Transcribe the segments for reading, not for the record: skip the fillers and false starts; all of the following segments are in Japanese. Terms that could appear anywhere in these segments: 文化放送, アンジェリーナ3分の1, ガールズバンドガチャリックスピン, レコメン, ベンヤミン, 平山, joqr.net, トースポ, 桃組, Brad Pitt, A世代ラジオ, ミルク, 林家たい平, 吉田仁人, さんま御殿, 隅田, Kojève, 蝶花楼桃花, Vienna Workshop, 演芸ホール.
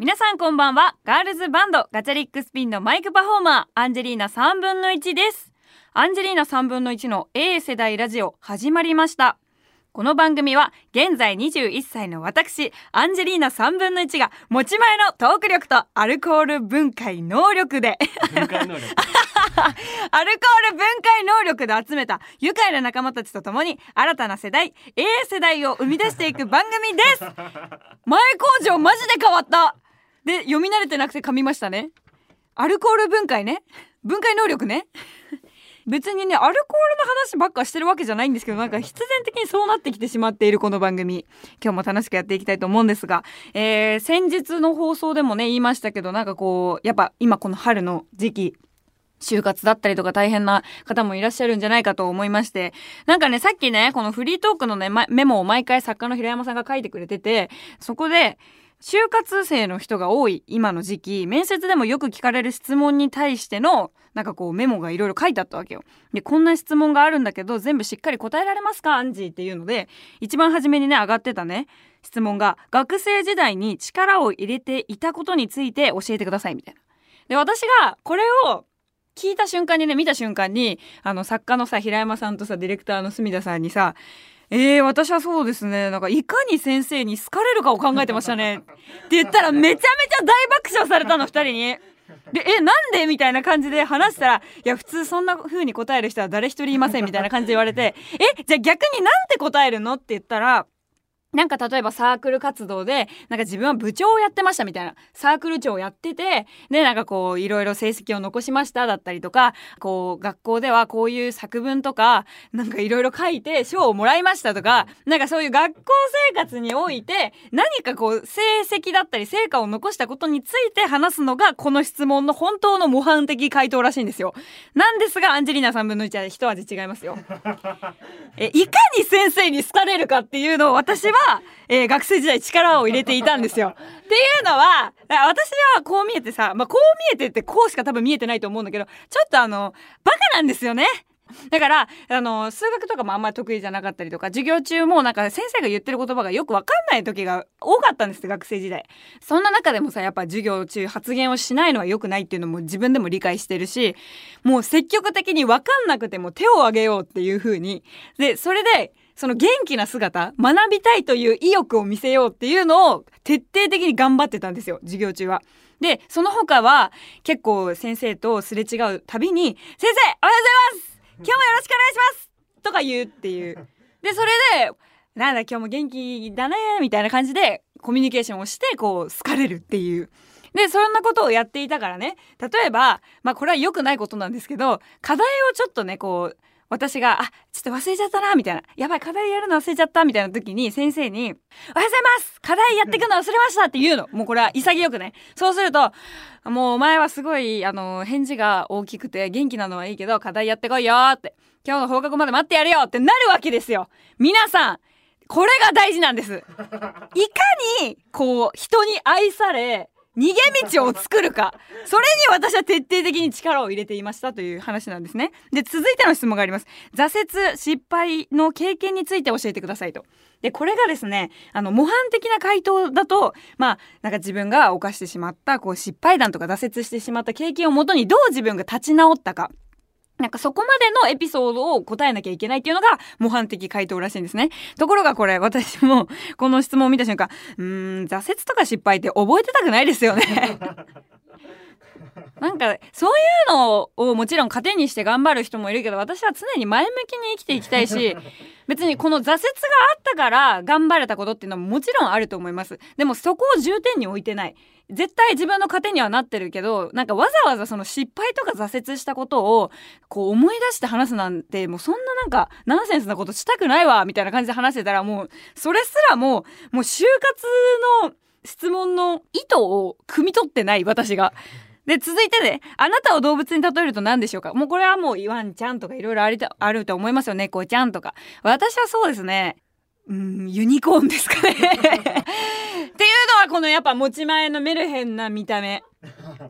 皆さんこんばんは。ガールズバンドガチャリックスピンのマイクパフォーマーアンジェリーナ3分の1です。アンジェリーナ3分の1の A 世代ラジオ始まりました。この番組は現在21歳の私アンジェリーナ3分の1が持ち前のトーク力とアルコール分解能力でアルコール分解能力で集めた愉快な仲間たちと共に新たな世代 A 世代を生み出していく番組です。前工場マジで変わったで読み慣れてなくて噛みましたね。アルコール分解ね、分解能力ね別にねアルコールの話ばっかしてるわけじゃないんですけど、なんか必然的にそうなってきてしまっているこの番組、今日も楽しくやっていきたいと思うんですが、先日の放送でもね言いましたけど、なんかこうやっぱ今この春の時期就活だったりとか大変な方もいらっしゃるんじゃないかと思いまして、なんかねさっきねこのフリートークのねメモを毎回作家の平山さんが書いてくれてて、そこで就活生の人が多い今の時期、面接でもよく聞かれる質問に対してのなんかこうメモがいろいろ書いてあったわけよ。でこんな質問があるんだけど全部しっかり答えられますかアンジーっていうので、一番初めにね上がってたね質問が学生時代に力を入れていたことについて教えてくださいみたいな。で私がこれを聞いた瞬間にね見た瞬間に作家のさ平山さんとさディレクターの隅田さんにさ私はそうですね、なんかいかに先生に好かれるかを考えてましたねって言ったらめちゃめちゃ大爆笑されたの2人に。でなんでみたいな感じで話したら、いや普通そんな風に答える人は誰一人いませんみたいな感じで言われてじゃあ逆になんて答えるのって言ったら、なんか例えばサークル活動でなんか自分は部長をやってましたみたいな、サークル長をやっててでなんかこういろいろ成績を残しましただったりとか、こう学校ではこういう作文とかなんかいろいろ書いて賞をもらいましたとか、なんかそういう学校生活において何かこう成績だったり成果を残したことについて話すのがこの質問の本当の模範的回答らしいんですよ。なんですがアンジェリーナ3分の1は一味違いますよいかに先生に好かれるかっていうのを私は学生時代力を入れていたんですよっていうのは、私はこう見えてさ、こう見えてってこうしか多分見えてないと思うんだけど、ちょっとバカなんですよね。だから数学とかもあんまり得意じゃなかったりとか、授業中もなんか先生が言ってる言葉がよく分かんない時が多かったんです学生時代。そんな中でもさやっぱ授業中発言をしないのは良くないっていうのも自分でも理解してるし、もう積極的に分かんなくても手を挙げようっていう風にで、それでその元気な姿、学びたいという意欲を見せようっていうのを徹底的に頑張ってたんですよ授業中は。でその他は結構先生とすれ違うたびに「先生おはようございます、今日もよろしくお願いします」とか言うっていう。でそれで「なんだ今日も元気だね」みたいな感じでコミュニケーションをしてこう好かれるっていう。でそんなことをやっていたからね、例えばこれは良くないことなんですけど、課題をちょっとねこう私がちょっと忘れちゃったなみたいな、やばい課題やるの忘れちゃったみたいな時に先生におはようございます課題やってくの忘れましたって言うの、もうこれは潔くね。そうするともうお前はすごい返事が大きくて元気なのはいいけど課題やってこいよって、今日の放課後まで待ってやるよってなるわけですよ。皆さんこれが大事なんです。いかにこう人に愛され逃げ道を作るか、それに私は徹底的に力を入れていましたという話なんですね。で続いての質問があります。挫折失敗の経験について教えてくださいと。でこれがですね模範的な回答だとなんか自分が犯してしまったこう失敗談とか挫折してしまった経験をもとにどう自分が立ち直ったか、なんかそこまでのエピソードを答えなきゃいけないっていうのが模範的回答らしいんですね。ところがこれ私もこの質問を見た瞬間、挫折とか失敗って覚えてたくないですよねなんかそういうのをもちろん糧にして頑張る人もいるけど、私は常に前向きに生きていきたいし別にこの挫折があったから頑張れたことっていうのももちろんあると思います。でもそこを重点に置いてない、絶対自分の糧にはなってるけど、なんかわざわざその失敗とか挫折したことをこう思い出して話すなんて、もうそんななんかナンセンスなことしたくないわみたいな感じで話してたら、もうそれすらもう就活の質問の意図を汲み取ってない私が。で続いてね、あなたを動物に例えると何でしょうか。もうこれはもうワンちゃんとかいろいろあると思いますよね。猫ちゃんとか。私はそうですね、ユニコーンですかねっていうのはこのやっぱ持ち前のメルヘンな見た目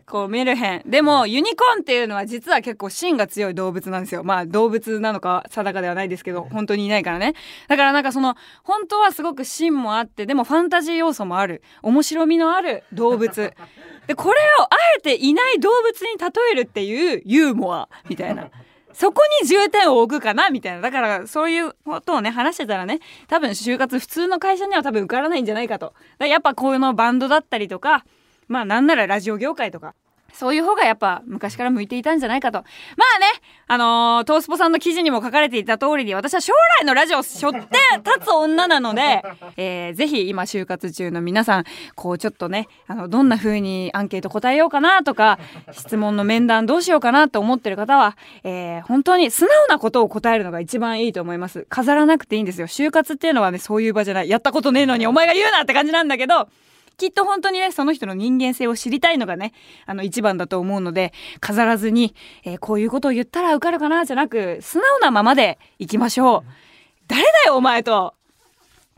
こう見るへん。でもユニコーンっていうのは実は結構芯が強い動物なんですよ。まあ動物なのか定かではないですけど、本当にいないからね。だからなんかその本当はすごく芯もあって、でもファンタジー要素もある面白みのある動物で、これをあえていない動物に例えるっていうユーモアみたいな、そこに重点を置くかなみたいな。だからそういうことをね話してたらね、多分就活普通の会社には多分受からないんじゃないかと。だからやっぱこういうのバンドだったりとか、まあなんならラジオ業界とか、そういう方がやっぱ昔から向いていたんじゃないかと。まあね、トースポさんの記事にも書かれていた通りで、私は将来のラジオを背負って立つ女なので、ぜひ今就活中の皆さん、こうちょっとね、どんな風にアンケート答えようかなとか、質問の面談どうしようかなと思ってる方は、本当に素直なことを答えるのが一番いいと思います。飾らなくていいんですよ。就活っていうのはね、そういう場じゃない。やったことねえのにお前が言うなって感じなんだけど、きっと本当にね、その人の人間性を知りたいのがね、一番だと思うので、飾らずに、こういうことを言ったら受かるかなじゃなく、素直なままで行きましょう。誰だよお前と。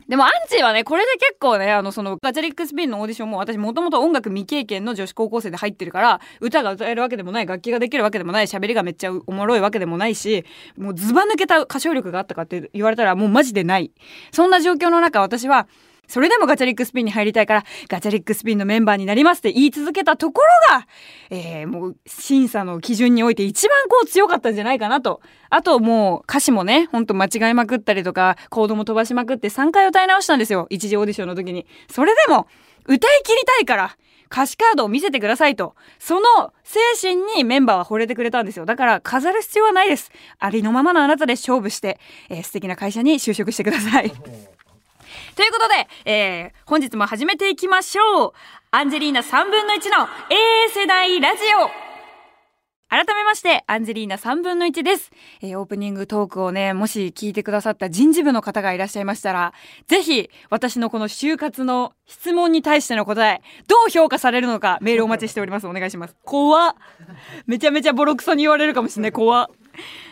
でもアンチはね、これで結構ね、そのガチャリックスピンのオーディションも、私もともと音楽未経験の女子高校生で入ってるから、歌が歌えるわけでもない、楽器ができるわけでもない、喋りがめっちゃおもろいわけでもないし、もうズバ抜けた歌唱力があったかって言われたらもうマジでない。そんな状況の中、私はそれでもガチャリックスピンに入りたいからガチャリックスピンのメンバーになりますって言い続けたところが、もう審査の基準において一番こう強かったんじゃないかなと。あともう歌詞もね、ほんと間違いまくったりとか、コードも飛ばしまくって3回歌い直したんですよ、一次オーディションの時に。それでも歌い切りたいから歌詞カードを見せてくださいと、その精神にメンバーは惚れてくれたんですよ。だから飾る必要はないです。ありのままのあなたで勝負して、素敵な会社に就職してくださいということで、本日も始めていきましょう。アンジェリーナ3分の1の A 世代ラジオ。改めまして、アンジェリーナ3分の1です。オープニングトークをね、もし聞いてくださった人事部の方がいらっしゃいましたら、ぜひ、私のこの就活の質問に対しての答え、どう評価されるのか、メールお待ちしております。お願いします。怖っ。めちゃめちゃボロクソに言われるかもしれない。怖っ。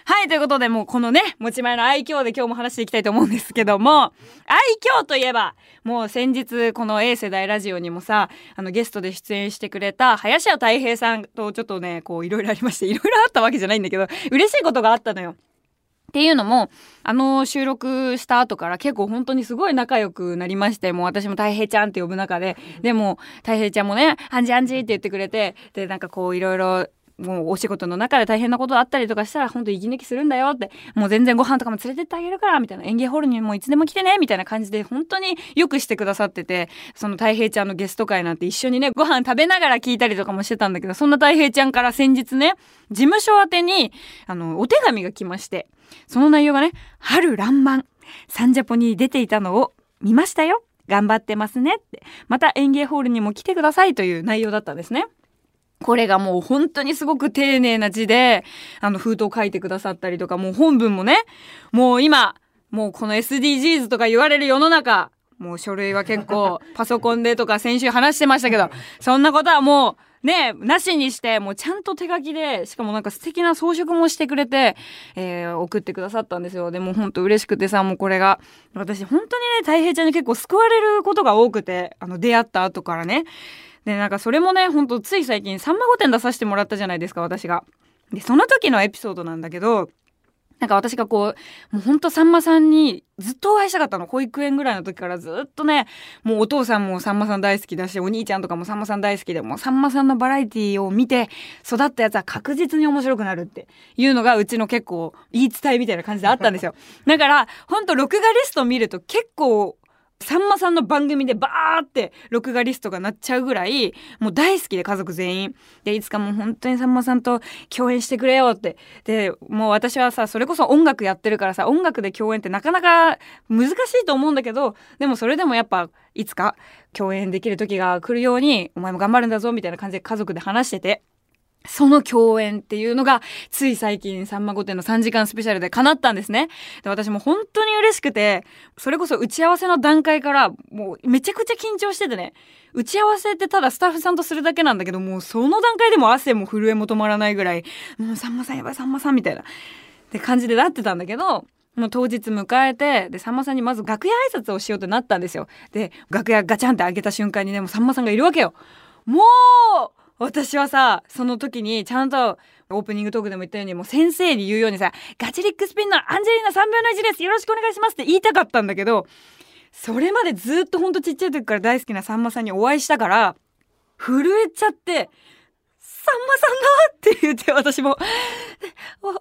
はい、ということで、もうこのね、持ち前の愛嬌で今日も話していきたいと思うんですけども、愛嬌といえば、もう先日、この A 世代ラジオにもさ、ゲストで出演してくれた、林家たい平さんとちょっとね、こう、いろいろありまして、いろいろあったわけじゃないんだけど、嬉しいことがあったのよ。っていうのも、収録した後から結構本当にすごい仲良くなりまして、もう私もたい平ちゃんって呼ぶ中で、でも、たい平ちゃんもね、アンジアンジって言ってくれて、で、なんかこう、いろいろ、もうお仕事の中で大変なことあったりとかしたら本当息抜きするんだよって、もう全然ご飯とかも連れてってあげるからみたいな、演芸ホールにもいつでも来てねみたいな感じで本当によくしてくださってて、そのたい平ちゃんのゲスト会なんて一緒にねご飯食べながら聞いたりとかもしてたんだけど、そんなたい平ちゃんから先日ね、事務所宛てにお手紙が来まして、その内容がね、春らんまんサンジャポに出ていたのを見ましたよ、頑張ってますねって、また演芸ホールにも来てくださいという内容だったんですね。これがもう本当にすごく丁寧な字で、封筒書いてくださったりとか、もう本文もね、もう今、もうこの SDGs とか言われる世の中、もう書類は結構パソコンでとか先週話してましたけど、そんなことはもうね、なしにして、もうちゃんと手書きで、しかもなんか素敵な装飾もしてくれて、送ってくださったんですよ。でも本当嬉しくてさ、もうこれが、私本当にね、たい平ちゃんに結構救われることが多くて、出会った後からね。でなんかそれもね、ほんとつい最近さんま御殿出させてもらったじゃないですか、私が。でその時のエピソードなんだけど、なんか私がこう、もうほんとさんまさんにずっとお会いしたかったの。保育園ぐらいの時からずっとね、もうお父さんもさんまさん大好きだし、お兄ちゃんとかもさんまさん大好きで、もうさんまさんのバラエティを見て育ったやつは確実に面白くなるっていうのがうちの結構言い伝えみたいな感じであったんですよ。だからほんと録画リスト見ると結構さんまさんの番組でバーって録画リストがなっちゃうぐらいもう大好きで、家族全員で、いつかもう本当にさんまさんと共演してくれよって。でもう私はさ、それこそ音楽やってるからさ、音楽で共演ってなかなか難しいと思うんだけど、でもそれでもやっぱいつか共演できる時が来るようにお前も頑張るんだぞみたいな感じで家族で話してて、その共演っていうのがつい最近さんま御殿の3時間スペシャルで叶ったんですね。で私も本当に嬉しくて、それこそ打ち合わせの段階からもうめちゃくちゃ緊張しててね、打ち合わせってただスタッフさんとするだけなんだけど、もうその段階でも汗も震えも止まらないぐらい、もうさんまさんやばいさんまさんみたいなって感じでなってたんだけど、もう当日迎えて、でさんまさんにまず楽屋挨拶をしようとなったんですよ。で楽屋ガチャンって開けた瞬間にね、もうさんまさんがいるわけよ。もう私はさ、その時にちゃんとオープニングトークでも言ったように、もう先生に言うようにさ、ガチリックスピンのアンジェリーナ3分の1ですよろしくお願いしますって言いたかったんだけど、それまでずっとほんとちっちゃい時から大好きなさんまさんにお会いしたから震えちゃって、さんまさんだって言って、私も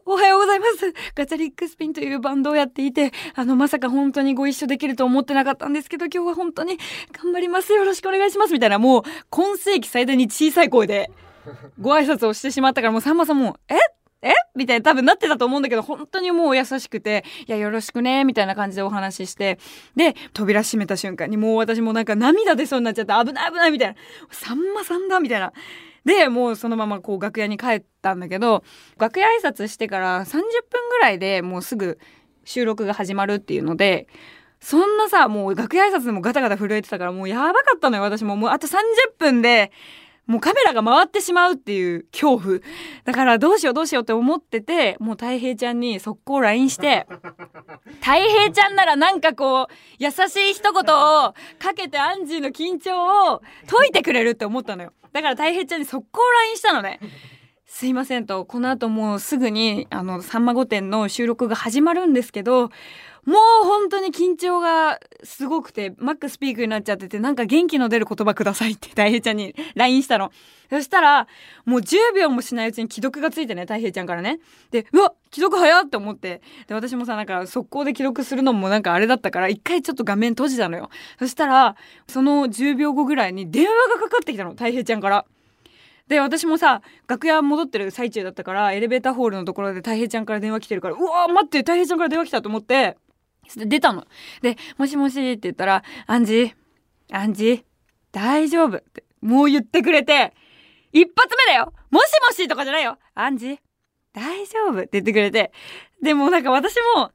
おはようございます、ガチャリックスピンというバンドをやっていて、まさか本当にご一緒できると思ってなかったんですけど、今日は本当に頑張りますよろしくお願いしますみたいな、もう今世紀最大に小さい声でご挨拶をしてしまったから、もうさんまさんもえみたいな多分なってたと思うんだけど、本当にもう優しくて、いやよろしくねみたいな感じでお話しして、で扉閉めた瞬間にもう私もなんか涙出そうになっちゃって、危ない危ないみたいな、さんまさんだみたいな。でもうそのままこう楽屋に帰ったんだけど、楽屋挨拶してから30分ぐらいでもうすぐ収録が始まるっていうので、そんなさ、もう楽屋挨拶でもガタガタ震えてたから、もうやばかったのよ。私ももうあと30分でもうカメラが回ってしまうっていう恐怖だから、どうしようどうしようって思ってて、もう太平ちゃんに速攻 LINE して太平ちゃんならなんかこう優しい一言をかけてアンジーの緊張を解いてくれるって思ったのよ。だから太平ちゃんに速攻 LINE したのね。すいませんと、この後もうすぐにさんま御殿の収録が始まるんですけど、もう本当に緊張がすごくてマックスピークになっちゃってて、なんか元気の出る言葉くださいって太平ちゃんに LINE したの。そしたらもう10秒もしないうちに既読がついてね、太平ちゃんからね。で、うわ既読早って思って、で私もさ、なんか速攻で既読するのもなんかあれだったから、一回ちょっと画面閉じたのよ。そしたらその10秒後ぐらいに電話がかかってきたの、太平ちゃんから。で私もさ、楽屋戻ってる最中だったから、エレベーターホールのところで太平ちゃんから電話来てるから、うわ待って、太平ちゃんから電話来たと思って出たの。で、もしもしって言ったら、アンジー、大丈夫って、もう言ってくれて、一発目だよ、もしもしとかじゃないよ、アンジー、大丈夫って言ってくれて、でもなんか私も、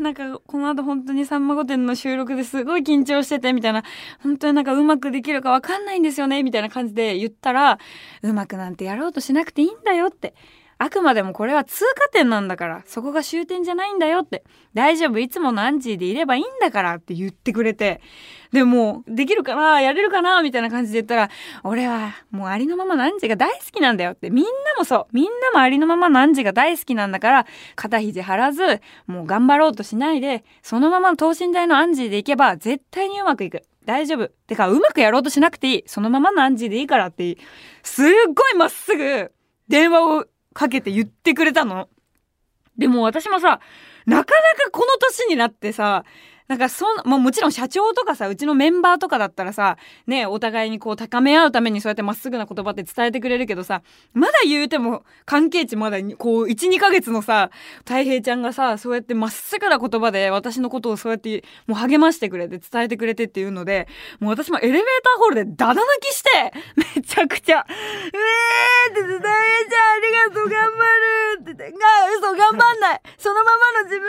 なんかこの後本当にさんま御殿の収録ですごい緊張しててみたいな、本当になんかうまくできるかわかんないんですよねみたいな感じで言ったら、うまくなんてやろうとしなくていいんだよって、あくまでもこれは通過点なんだから、そこが終点じゃないんだよって、大丈夫いつものアンジーでいればいいんだからって言ってくれて、でもできるかなやれるかなみたいな感じで言ったら、俺はもうありのままのアンジーが大好きなんだよって、みんなもそう、みんなもありのままのアンジーが大好きなんだから、肩肘張らずもう頑張ろうとしないで、そのまま等身大のアンジーでいけば絶対にうまくいく、大丈夫てかうまくやろうとしなくていい、そのままのアンジーでいいからって、すっごいまっすぐ電話をかけて言ってくれたの。でも私もさ、なかなかこの年になってさ、なんかもちろん社長とかさ、うちのメンバーとかだったらさ、ね、お互いにこう高め合うためにそうやってまっすぐな言葉って伝えてくれるけどさ、まだ言うても関係値まだこう 1,2 ヶ月のさ、太平ちゃんがさ、そうやってまっすぐな言葉で私のことをそうやってもう励ましてくれて伝えてくれてっていうので、もう私もエレベーターホールでダダ泣きして、めちゃくちゃって、太平ちゃんありがとう頑張るって言って、嘘頑張んない、そのままの自分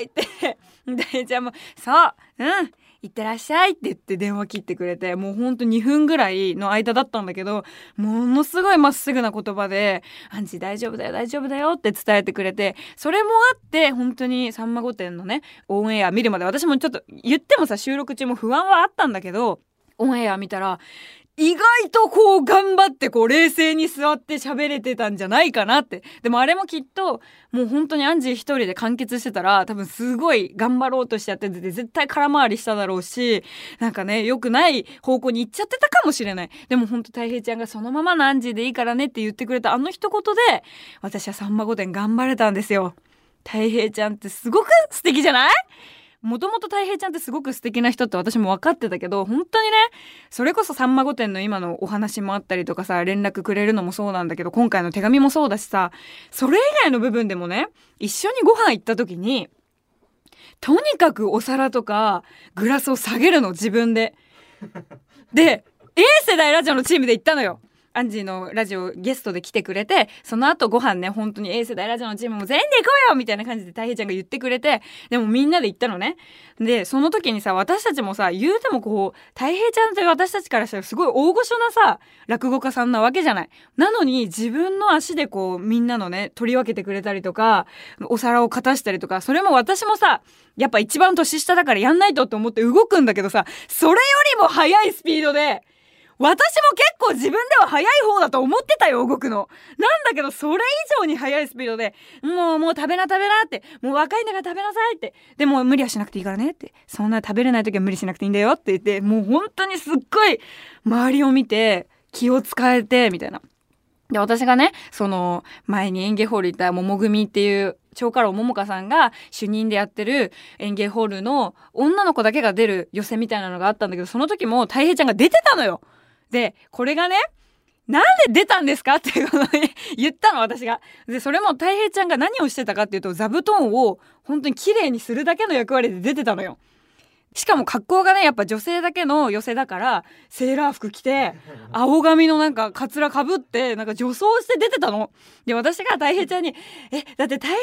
でいるとか言って太平ちゃんもそう、うんいってらっしゃいって言って電話切ってくれて、もうほんと2分ぐらいの間だったんだけど、ものすごいまっすぐな言葉でアンジー大丈夫だよ大丈夫だよって伝えてくれて、それもあって本当にさんま御殿のねオンエア見るまで、私もちょっと言ってもさ、収録中も不安はあったんだけど、オンエア見たら意外とこう頑張ってこう冷静に座って喋れてたんじゃないかなって。でもあれもきっともう本当にアンジー一人で完結してたら、多分すごい頑張ろうとしてやってて絶対空回りしただろうし、なんかね良くない方向に行っちゃってたかもしれない。でも本当太平ちゃんがそのままのアンジーでいいからねって言ってくれたあの一言で、私はさんま御殿頑張れたんですよ。太平ちゃんってすごく素敵じゃない？もともと太平ちゃんってすごく素敵な人って私も分かってたけど、本当にね、それこそさんま御殿の今のお話もあったりとかさ、連絡くれるのもそうなんだけど、今回の手紙もそうだしさ、それ以外の部分でもね、一緒にご飯行った時にとにかくお皿とかグラスを下げるの自分でで A 世代ラジオのチームで行ったのよ。アンジーのラジオゲストで来てくれて、その後ご飯ね、本当に A 世代ラジオのチームも全員で行こうよみたいな感じで太平ちゃんが言ってくれて、でもみんなで行ったのね。で、その時にさ、私たちもさ、言うてもこう、太平ちゃんという私たちからしたらすごい大御所なさ、落語家さんなわけじゃない。なのに自分の足でこう、みんなのね、取り分けてくれたりとか、お皿を片したりとか、それも私もさ、やっぱ一番年下だからやんないとって思って動くんだけどさ、それよりも速いスピードで、私も結構自分では速い方だと思ってたよ、動くの。なんだけど、それ以上に速いスピードで、もう食べなって、もう若いんだから食べなさいって、でも無理はしなくていいからねって、そんな食べれない時は無理しなくていいんだよって言って、もう本当にすっごい周りを見て、気を使えて、みたいな。で、私がね、その、前に演芸ホール行った桃組っていう、蝶花楼桃花さんが主任でやってる演芸ホールの女の子だけが出る寄せみたいなのがあったんだけど、その時もたい平ちゃんが出てたのよ。で、これがね、なんで出たんですかっていうことに言ったの、私が。で、それもたい平ちゃんが何をしてたかっていうと、座布団を本当に綺麗にするだけの役割で出てたのよ。しかも格好がね、やっぱ女性だけの寄せだから、セーラー服着て、青髪のなんかカツラ被って、なんか女装して出てたの。で、私がたい平ちゃんに、だってたい平ちゃ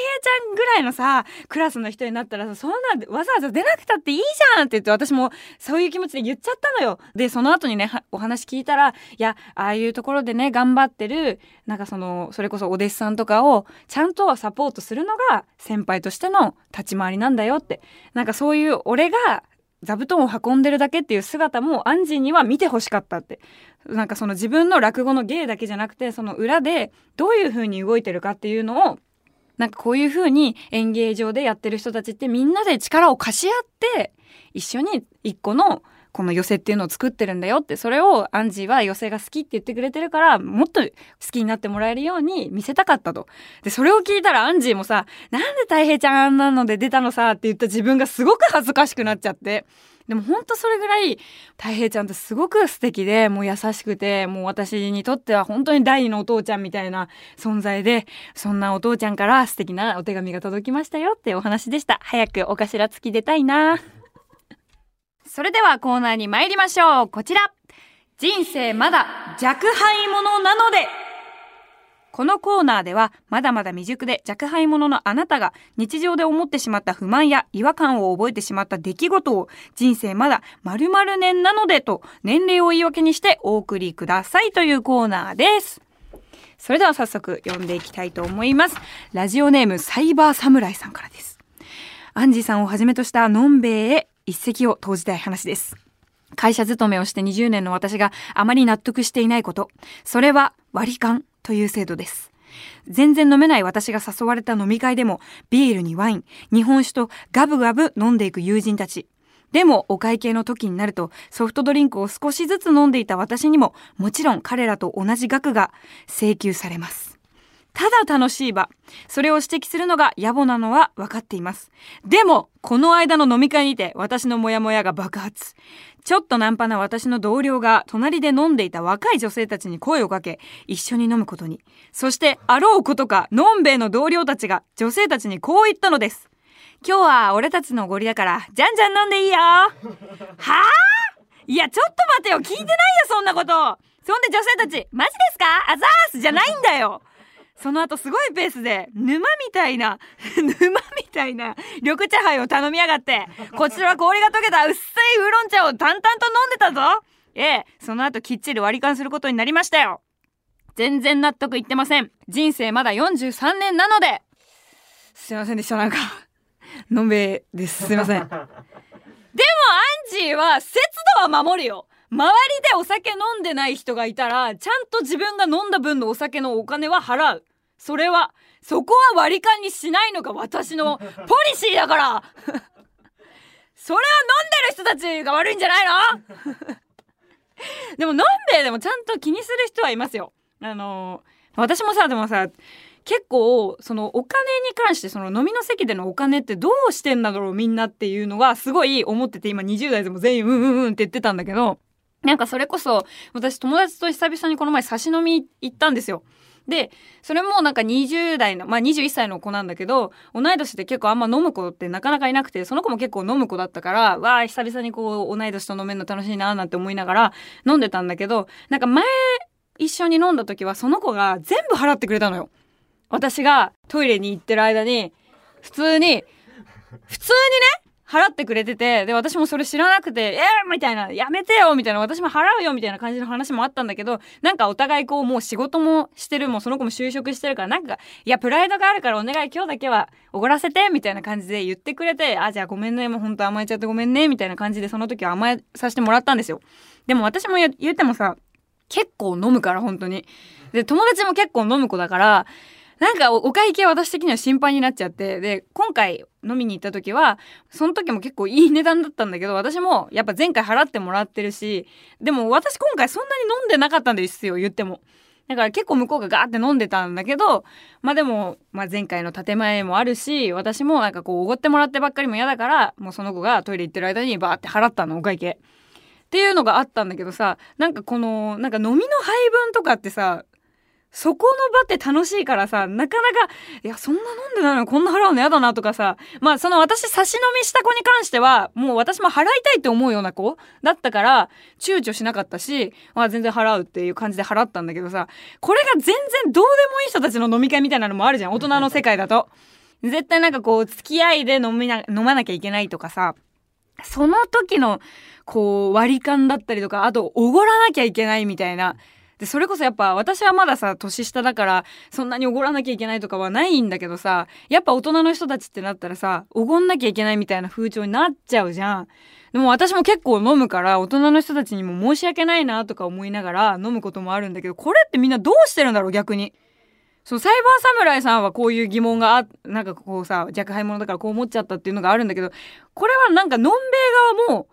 んぐらいのさ、クラスの人になったらさ、そんなわざわざ出なくたっていいじゃんって言って、私もそういう気持ちで言っちゃったのよ。で、その後にね、お話聞いたら、いや、ああいうところでね、頑張ってる、なんかその、それこそお弟子さんとかを、ちゃんとサポートするのが先輩としての立ち回りなんだよって。なんかそういう俺が、座布団を運んでるだけっていう姿もアンジーには見てほしかったって。なんかその自分の落語の芸だけじゃなくて、その裏でどういう風に動いてるかっていうのを、なんかこういう風に演芸場でやってる人たちってみんなで力を貸し合って一緒に一個のこの寄席っていうのを作ってるんだよって、それをアンジーは寄席が好きって言ってくれてるから、もっと好きになってもらえるように見せたかったと。で、それを聞いたらアンジーもさ、なんでたい平ちゃんあんなので出たのさって言った自分がすごく恥ずかしくなっちゃって。でもほんとそれぐらいたい平ちゃんってすごく素敵で、もう優しくて、もう私にとっては本当に第二のお父ちゃんみたいな存在で、そんなお父ちゃんから素敵なお手紙が届きましたよってお話でした。早くお頭つき出たいな。それではコーナーに参りましょう。こちら、人生まだ若輩者なので。このコーナーではまだまだ未熟で若輩者のあなたが日常で思ってしまった不満や違和感を覚えてしまった出来事を、人生まだ〇〇年なのでと年齢を言い訳にしてお送りくださいというコーナーです。それでは早速読んでいきたいと思います。ラジオネームサイバーサムライさんからです。アンジーさんをはじめとしたのんべえへ一石を投じたい話です。会社勤めをして20年の私があまり納得していないこと、それは割り勘という制度です。全然飲めない私が誘われた飲み会でも、ビールにワイン、日本酒とガブガブ飲んでいく友人たち。でもお会計の時になると、ソフトドリンクを少しずつ飲んでいた私にも、もちろん彼らと同じ額が請求されます。ただ楽しい場、それを指摘するのが野暮なのは分かっています。でもこの間の飲み会にて私のモヤモヤが爆発。ちょっとナンパな私の同僚が隣で飲んでいた若い女性たちに声をかけ、一緒に飲むことに。そしてあろうことか、のんべえの同僚たちが女性たちにこう言ったのです。今日は俺たちのおごりだからじゃんじゃん飲んでいいよ。はあ、いやちょっと待てよ、聞いてないよそんなこと。そんで女性たち、マジですか、あざーすじゃないんだよ。その後すごいペースで沼みたいな緑茶杯を頼みやがって、こちらは氷が溶けた薄いウーロン茶を淡々と飲んでたぞ。その後きっちり割り勘することになりましたよ。全然納得いってません。人生まだ43年なので。すいませんでした。なんかのんべえです、すいません。でもアンジーは節度は守るよ。周りでお酒飲んでない人がいたら、ちゃんと自分が飲んだ分のお酒のお金は払う。それは、そこは割り勘にしないのが私のポリシーだからそれは飲んでる人たちが悪いんじゃないのでものんべえでもちゃんと気にする人はいますよ。私もさ、でもさ、結構そのお金に関して、その飲みの席でのお金ってどうしてんだろうみんなっていうのはすごい思ってて、今20代でも全員って言ってたんだけど、なんかそれこそ私友達と久々にこの前差し飲み行ったんですよ。で、それもなんか20代の、21歳の子なんだけど、同い年で結構あんま飲む子ってなかなかいなくて、その子も結構飲む子だったから、わー久々にこう同い年と飲めるの楽しいなーなんて思いながら飲んでたんだけど、なんか前一緒に飲んだ時はその子が全部払ってくれたのよ。私がトイレに行ってる間に普通にね払ってくれてて、で私もそれ知らなくて、みたいな、やめてよみたいな、私も払うよみたいな感じの話もあったんだけど、なんかお互いこう、もう仕事もしてる、もうその子も就職してるから、なんかいやプライドがあるからお願い今日だけはおごらせてみたいな感じで言ってくれて、あ、じゃあごめんね、もうほんと甘えちゃってごめんねみたいな感じで、その時は甘えさせてもらったんですよ。でも私も言ってもさ、結構飲むから本当に。で友達も結構飲む子だからなんかお会計私的には心配になっちゃって、で今回飲みに行った時はその時も結構いい値段だったんだけど、私もやっぱ前回払ってもらってるし、でも私今回そんなに飲んでなかったんですよ言っても。だから結構向こうがガーって飲んでたんだけど、まあでも、まあ、前回の建前もあるし、私もなんかこうおごってもらってばっかりも嫌だから、もうその子がトイレ行ってる間にバーって払ったのお会計っていうのがあったんだけどさ、なんかこのなんか飲みの配分とかってさ、そこの場って楽しいからさ、なかなかいやそんな飲んでないのこんな払うのやだなとかさ、まあその私差し飲みした子に関してはもう私も払いたいって思うような子だったから躊躇しなかったし、まあ全然払うっていう感じで払ったんだけどさ、これが全然どうでもいい人たちの飲み会みたいなのもあるじゃん大人の世界だと。絶対なんかこう付き合いで飲まなきゃいけないとかさ、その時のこう割り勘だったりとか、あとおごらなきゃいけないみたいな。でそれこそやっぱ私はまださ年下だからそんなにおごらなきゃいけないとかはないんだけどさ、やっぱ大人の人たちってなったらさおごんなきゃいけないみたいな風潮になっちゃうじゃん。でも私も結構飲むから大人の人たちにも申し訳ないなとか思いながら飲むこともあるんだけど、これってみんなどうしてるんだろう逆に。そうサイバー侍さんはこういう疑問がなんかこうさ若輩者だからこう思っちゃったっていうのがあるんだけど、これはなんかのんべい側も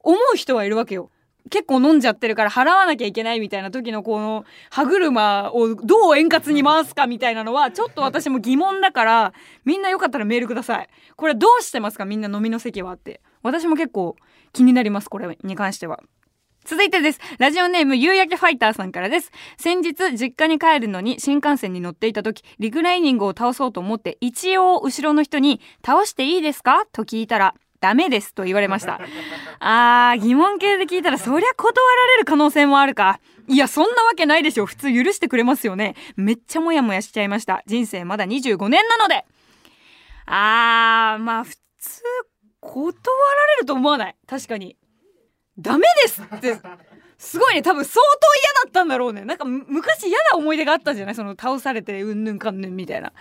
思う人はいるわけよ。結構飲んじゃってるから払わなきゃいけないみたいな時のこの歯車をどう円滑に回すかみたいなのはちょっと私も疑問だから、みんなよかったらメールください。これどうしてますかみんな飲みの席はって、私も結構気になりますこれに関しては。続いてです。ラジオネーム夕焼けファイターさんからです。先日実家に帰るのに新幹線に乗っていた時、リクライニングを倒そうと思って一応後ろの人に倒していいですかと聞いたらダメですと言われました。あー疑問系で聞いたらそりゃ断られる可能性もあるか。いやそんなわけないでしょ普通許してくれますよね。めっちゃモヤモヤしちゃいました。人生まだ25年なので。あーまあ普通断られると思わない。確かにダメですってすごいね。多分相当嫌だったんだろうね。なんか昔嫌な思い出があったんじゃない、その倒されてうんぬんかんぬんみたいな。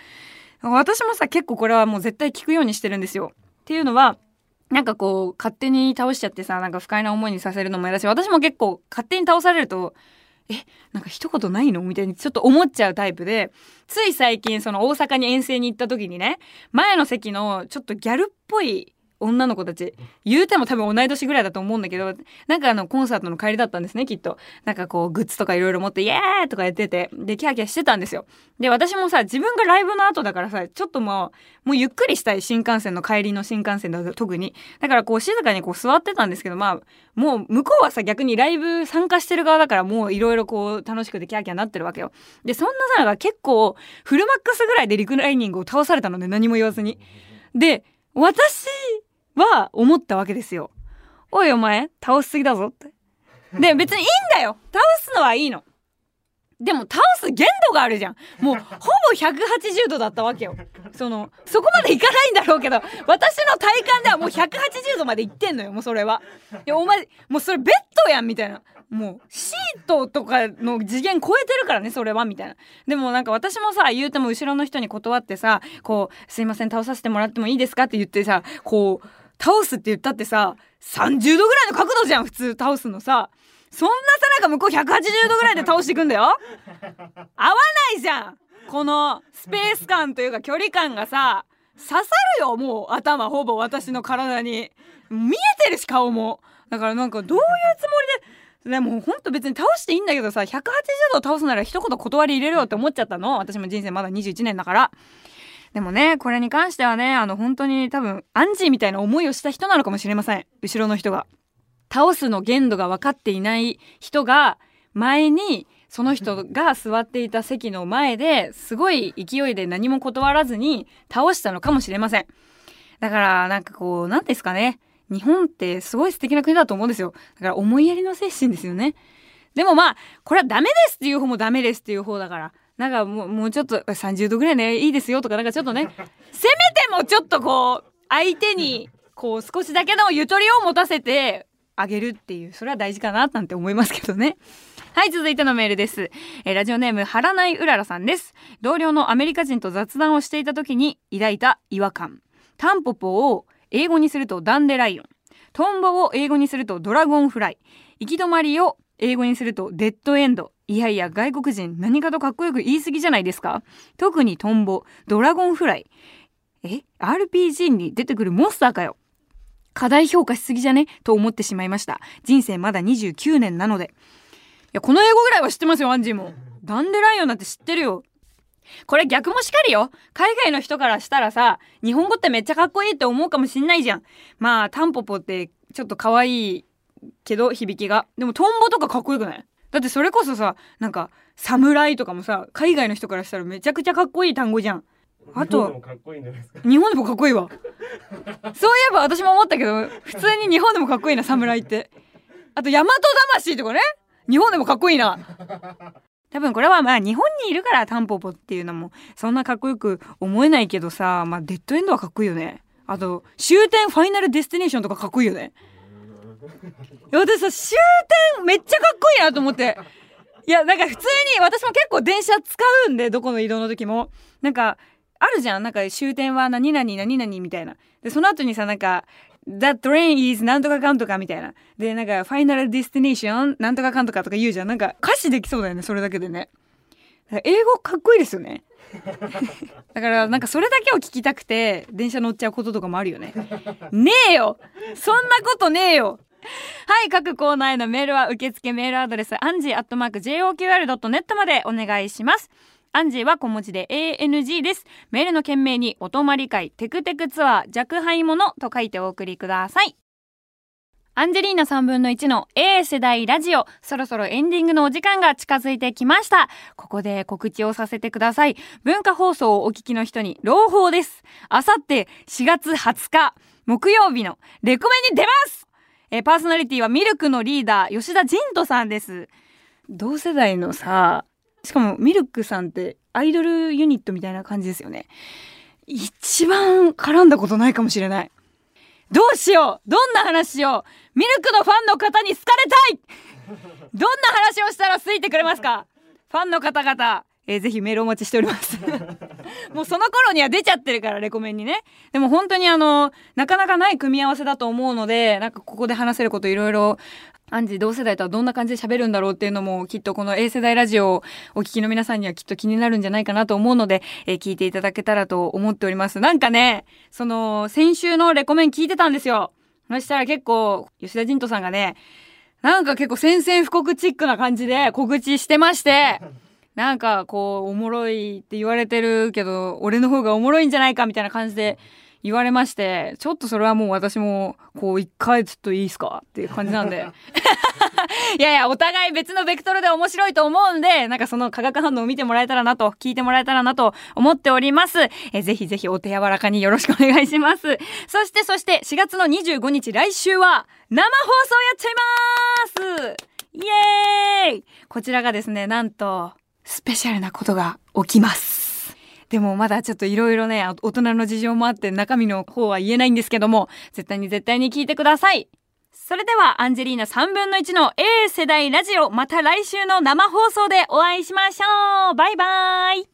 私もさ結構これはもう絶対聞くようにしてるんですよ。っていうのはなんかこう勝手に倒しちゃってさ、なんか不快な思いにさせるのも嫌だし、私も結構勝手に倒されるとなんか一言ないのみたいにちょっと思っちゃうタイプで、つい最近その大阪に遠征に行った時にね、前の席のちょっとギャルっぽい女の子たち、言うても多分同い年ぐらいだと思うんだけど、なんかコンサートの帰りだったんですねきっと。なんかこうグッズとかいろいろ持ってイエーとかやってて、でキャーキャーしてたんですよ。で私もさ自分がライブの後だからさちょっともうゆっくりしたい、新幹線の帰りの新幹線だと特に。だからこう静かにこう座ってたんですけど、まあもう向こうはさ逆にライブ参加してる側だからもういろいろこう楽しくてキャーキャーなってるわけよ。でそんなさが結構フルマックスぐらいでリクライニングを倒されたので、何も言わずに。で私は思ったわけですよ。おいお前倒しすぎだぞって。で別にいいんだよ倒すのはいいの。でも倒す限度があるじゃん。もうほぼ180度だったわけよ。そこまでいかないんだろうけど私の体感ではもう180度までいってんのよ。もうそれはいやお前もうそれベッドやんみたいな、もうシートとかの次元超えてるからねそれはみたいな。でもなんか私もさ言うても後ろの人に断ってさ、こうすいません倒させてもらってもいいですかって言ってさ、こう倒すって言ったってさ30度ぐらいの角度じゃん普通倒すのさ。そんなさなか向こう180度ぐらいで倒していくんだよ。合わないじゃんこのスペース感というか距離感がさ。刺さるよもう頭ほぼ私の体に見えてるし顔も。だからなんかどういうつもりでもうほんと別に倒していいんだけどさ、180度倒すなら一言断り入れるよって思っちゃったの。私も人生まだ21年だから。でもねこれに関してはね本当に多分アンジーみたいな思いをした人なのかもしれません。後ろの人が倒すの限度が分かっていない人が前にその人が座っていた席の前ですごい勢いで何も断らずに倒したのかもしれません。だからなんかこうなんですかね、日本ってすごい素敵な国だと思うんですよ。だから思いやりの精神ですよね。でもまあこれはダメですっていう方もダメですっていう方だから、なんかもうちょっと30度ぐらいねいいですよとか、なんかちょっとねせめてもちょっとこう相手にこう少しだけのゆとりを持たせてあげるっていう、それは大事かななんて思いますけどね。はい、続いてのメールです。ラジオネームはらないうららさんです。同僚のアメリカ人と雑談をしていた時に抱いた違和感。タンポポを英語にするとダンデライオン、トンボを英語にするとドラゴンフライ、行き止まりを英語にするとデッドエンド。いやいや、外国人何かとかっこよく言い過ぎじゃないですか。特にトンボ、ドラゴンフライ、RPG に出てくるモンスターかよ。過大評価しすぎじゃねと思ってしまいました。人生まだ29年なので。いや、この英語ぐらいは知ってますよ。アンジーもダンデライオンなんて知ってるよ。これ逆もしかりよ。海外の人からしたらさ、日本語ってめっちゃかっこいいって思うかもしんないじゃん。まあタンポポってちょっと可愛いけど響きが、でもトンボとかかっこよくない？だってそれこそさ、なんか侍とかもさ、海外の人からしたらめちゃくちゃかっこいい単語じゃん。あと日本でもかっこいいんじゃないですか。日本でもかっこいいわ。そういえば私も思ったけど、普通に日本でもかっこいいな、侍って。あと大和魂とかね、日本でもかっこいいな。多分これはまあ日本にいるからタンポポっていうのもそんなかっこよく思えないけどさ、まあデッドエンドはかっこいいよね。あと終点ファイナルデスティネーションとかかっこいいよね。いや私さ、終点めっちゃかっこいいなと思って。いやなんか普通に私も結構電車使うんで、どこの移動の時もなんかあるじゃん、なんか終点は何々何々みたいな。でその後にさ、なんか That train is なんとかかんとかみたいな。でなんか Final Destination なんとかかんとかとか言うじゃん。なんか歌詞できそうだよね、それだけでね。だから英語かっこいいですよね。だからなんかそれだけを聞きたくて電車乗っちゃうこととかもあるよね。ねえよ、そんなことねえよ。はい、各コーナーへのメールは受付メールアドレス anji@joqr.net までお願いします。アンジーは小文字で ANG です。メールの件名にお泊まり会テクテクツアー若輩者と書いてお送りください。アンジェリーナ3分の1の A 世代ラジオ、そろそろエンディングのお時間が近づいてきました。ここで告知をさせてください。文化放送をお聞きの人に朗報です。あさって4月20日木曜日のレコメンに出ます。パーソナリティはミルクのリーダー吉田仁人さんです。同世代のさ、しかもミルクさんってアイドルユニットみたいな感じですよね。一番絡んだことないかもしれない。どうしよう、どんな話を。ミルクのファンの方に好かれたい。どんな話をしたら好いてくれますか。ファンの方々、ぜひメールお待ちしておりますもうその頃には出ちゃってるから、レコメンにね。でも本当になかなかない組み合わせだと思うので、なんかここで話せることいろいろ、アンジ同世代とはどんな感じで喋るんだろうっていうのも、きっとこの A 世代ラジオをお聞きの皆さんにはきっと気になるんじゃないかなと思うので、聞いていただけたらと思っております。なんかね、その先週のレコメン聞いてたんですよ。そしたら結構吉田仁人さんがね、なんか結構宣戦布告チックな感じで告知してましてなんかこうおもろいって言われてるけど俺の方がおもろいんじゃないかみたいな感じで言われまして、ちょっとそれはもう私もこう一回ちょっといいですかっていう感じなんでいやいや、お互い別のベクトルで面白いと思うんで、なんかその化学反応を見てもらえたらなと、聞いてもらえたらなと思っております。ぜひぜひお手柔らかによろしくお願いします。そして4月の25日来週は生放送やっちゃいます。イエーイ。こちらがですね、なんとスペシャルなことが起きます。でもまだちょっといろいろね、大人の事情もあって中身の方は言えないんですけども、絶対に聞いてください。それではアンジェリーナ3分の1の A 世代ラジオ、また来週の生放送でお会いしましょう。バイバイ。